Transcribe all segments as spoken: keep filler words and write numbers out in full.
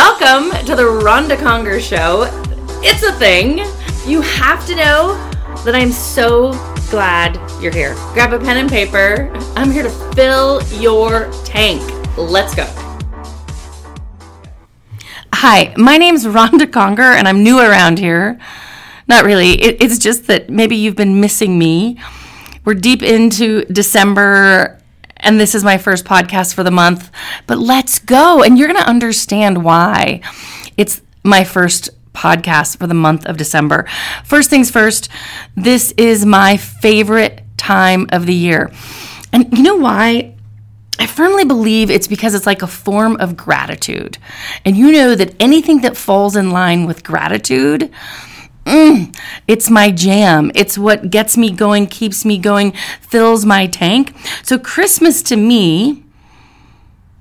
Welcome to the Rhonda Conger Show. It's a thing. You have to know that I'm so glad you're here. Grab a pen and paper. I'm here to fill your tank. Let's go. Hi, my name's Rhonda Conger, and I'm new around here. Not really. It, it's just that maybe you've been missing me. We're deep into December, and this is my first podcast for the month, but let's go. And you're going to understand why it's my first podcast for the month of December. First things first, this is my favorite time of the year. And you know why? I firmly believe it's because it's like a form of gratitude. And you know that anything that falls in line with gratitude, Mm, it's my jam. It's what gets me going, keeps me going, fills my tank. So Christmas to me,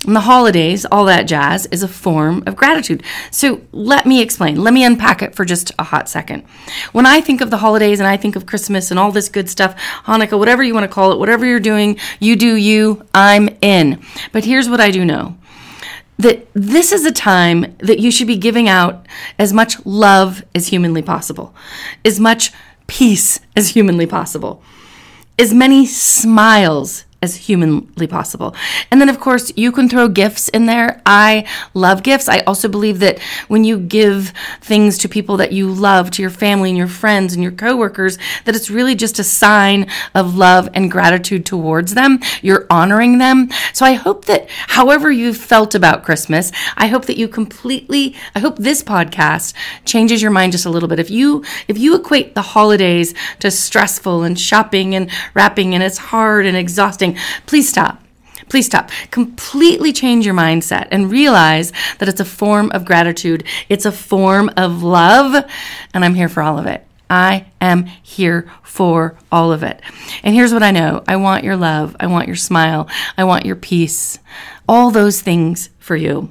and the holidays, all that jazz, is a form of gratitude. So let me explain. Let me unpack it for just a hot second. When I think of the holidays and I think of Christmas and all this good stuff, Hanukkah, whatever you want to call it, whatever you're doing, you do you, I'm in. But here's what I do know. That this is a time that you should be giving out as much love as humanly possible, as much peace as humanly possible, as many smiles as humanly possible. And then, of course, you can throw gifts in there. I love gifts. I also believe that when you give things to people that you love, to your family and your friends and your coworkers, that it's really just a sign of love and gratitude towards them. You're honoring them. So I hope that however you felt about Christmas, I hope that you completely, I hope this podcast changes your mind just a little bit. If you, if you equate the holidays to stressful and shopping and wrapping and it's hard and exhausting, please stop. Please stop. Completely change your mindset and realize that it's a form of gratitude. It's a form of love, and I'm here for all of it. I am here for all of it. And here's what I know. I want your love. I want your smile. I want your peace. All those things for you.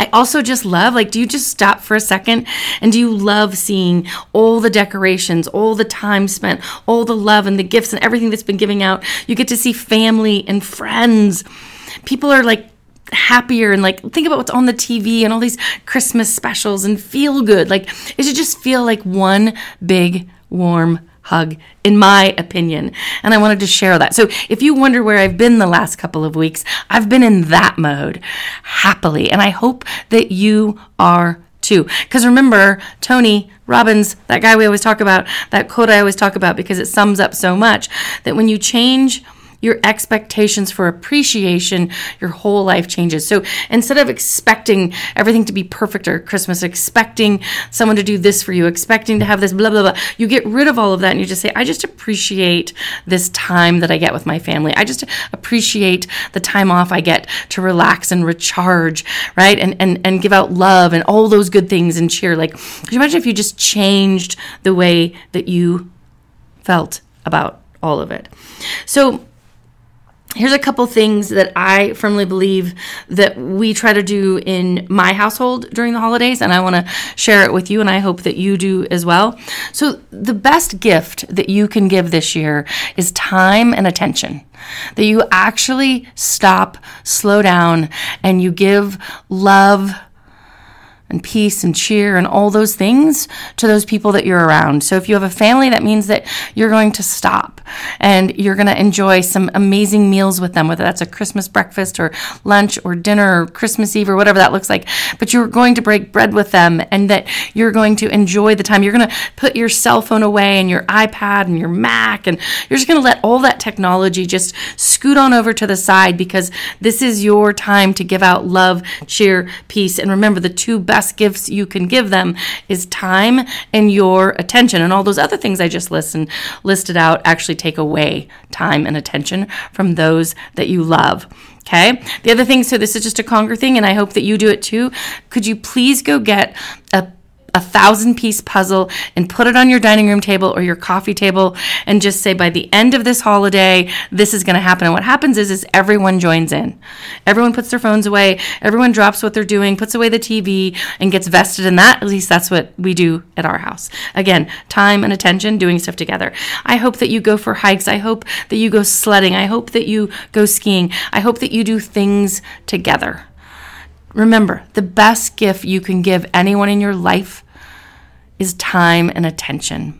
I also just love, like, do you just stop for a second and do you love seeing all the decorations, all the time spent, all the love and the gifts and everything that's been giving out? You get to see family and friends. People are like happier and like, think about what's on the T V and all these Christmas specials and feel good. Like, it should just feel like one big warm hug, in my opinion. And I wanted to share that. So if you wonder where I've been the last couple of weeks, I've been in that mode happily. And I hope that you are too. Because remember, Tony Robbins, that guy we always talk about, that quote I always talk about because it sums up so much, that when you change your expectations for appreciation, your whole life changes. So instead of expecting everything to be perfect or Christmas, expecting someone to do this for you, expecting to have this blah, blah, blah, you get rid of all of that and you just say, I just appreciate this time that I get with my family. I just appreciate the time off I get to relax and recharge, right? And and and give out love and all those good things and cheer. Like, could you imagine if you just changed the way that you felt about all of it? So here's a couple things that I firmly believe that we try to do in my household during the holidays, and I want to share it with you, and I hope that you do as well. So the best gift that you can give this year is time and attention, that you actually stop, slow down, and you give love and peace and cheer and all those things to those people that you're around. So if you have a family, that means that you're going to stop and you're going to enjoy some amazing meals with them, whether that's a Christmas breakfast or lunch or dinner or Christmas Eve or whatever that looks like. But you're going to break bread with them and that you're going to enjoy the time. You're going to put your cell phone away and your iPad and your Mac, and you're just going to let all that technology just scoot on over to the side, because this is your time to give out love, cheer, peace. And remember, the two best gifts you can give them is time and your attention, and all those other things I just listen, listed out actually take away time and attention from those that you love. Okay. The other thing, so this is just a Conger thing, and I hope that you do it too. Could you please go get a a thousand piece puzzle and put it on your dining room table or your coffee table and just say, by the end of this holiday, this is going to happen. And what happens is, is everyone joins in. Everyone puts their phones away. Everyone drops what they're doing, puts away the T V, and gets vested in that. At least that's what we do at our house. Again, time and attention, doing stuff together. I hope that you go for hikes. I hope that you go sledding. I hope that you go skiing. I hope that you do things together. Remember, the best gift you can give anyone in your life is time and attention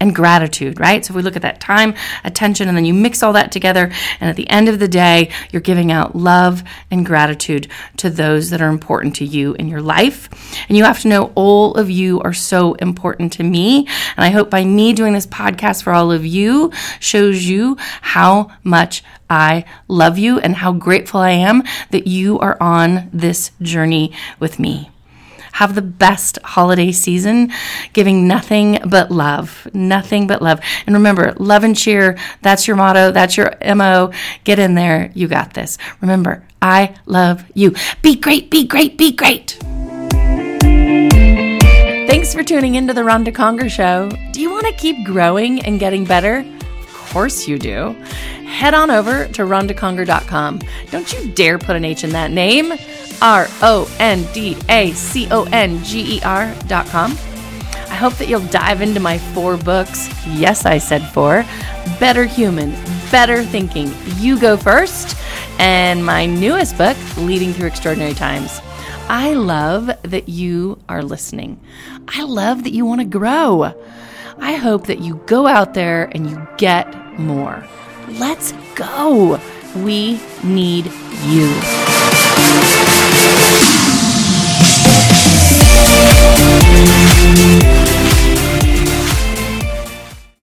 and gratitude, right? So if we look at that time, attention, and then you mix all that together, and at the end of the day, you're giving out love and gratitude to those that are important to you in your life. And you have to know all of you are so important to me, and I hope by me doing this podcast for all of you shows you how much I love you and how grateful I am that you are on this journey with me. Have the best holiday season, giving nothing but love, nothing but love. And remember, love and cheer, that's your motto, that's your M O. Get in there, you got this. Remember, I love you. Be great, be great, be great. Thanks for tuning into the Rhonda Conger Show. Do you want to keep growing and getting better? Of course you do. Head on over to rhonda conger dot com. Don't you dare put an H in that name. R O N D A C O N G E R dot com. I hope that you'll dive into my four books. Yes, I said four. Better Human, Better Thinking, You Go First, and my newest book, Leading Through Extraordinary Times. I love that you are listening. I love that you want to grow. I hope that you go out there and you get more. Let's go. We need you. We'll be right back.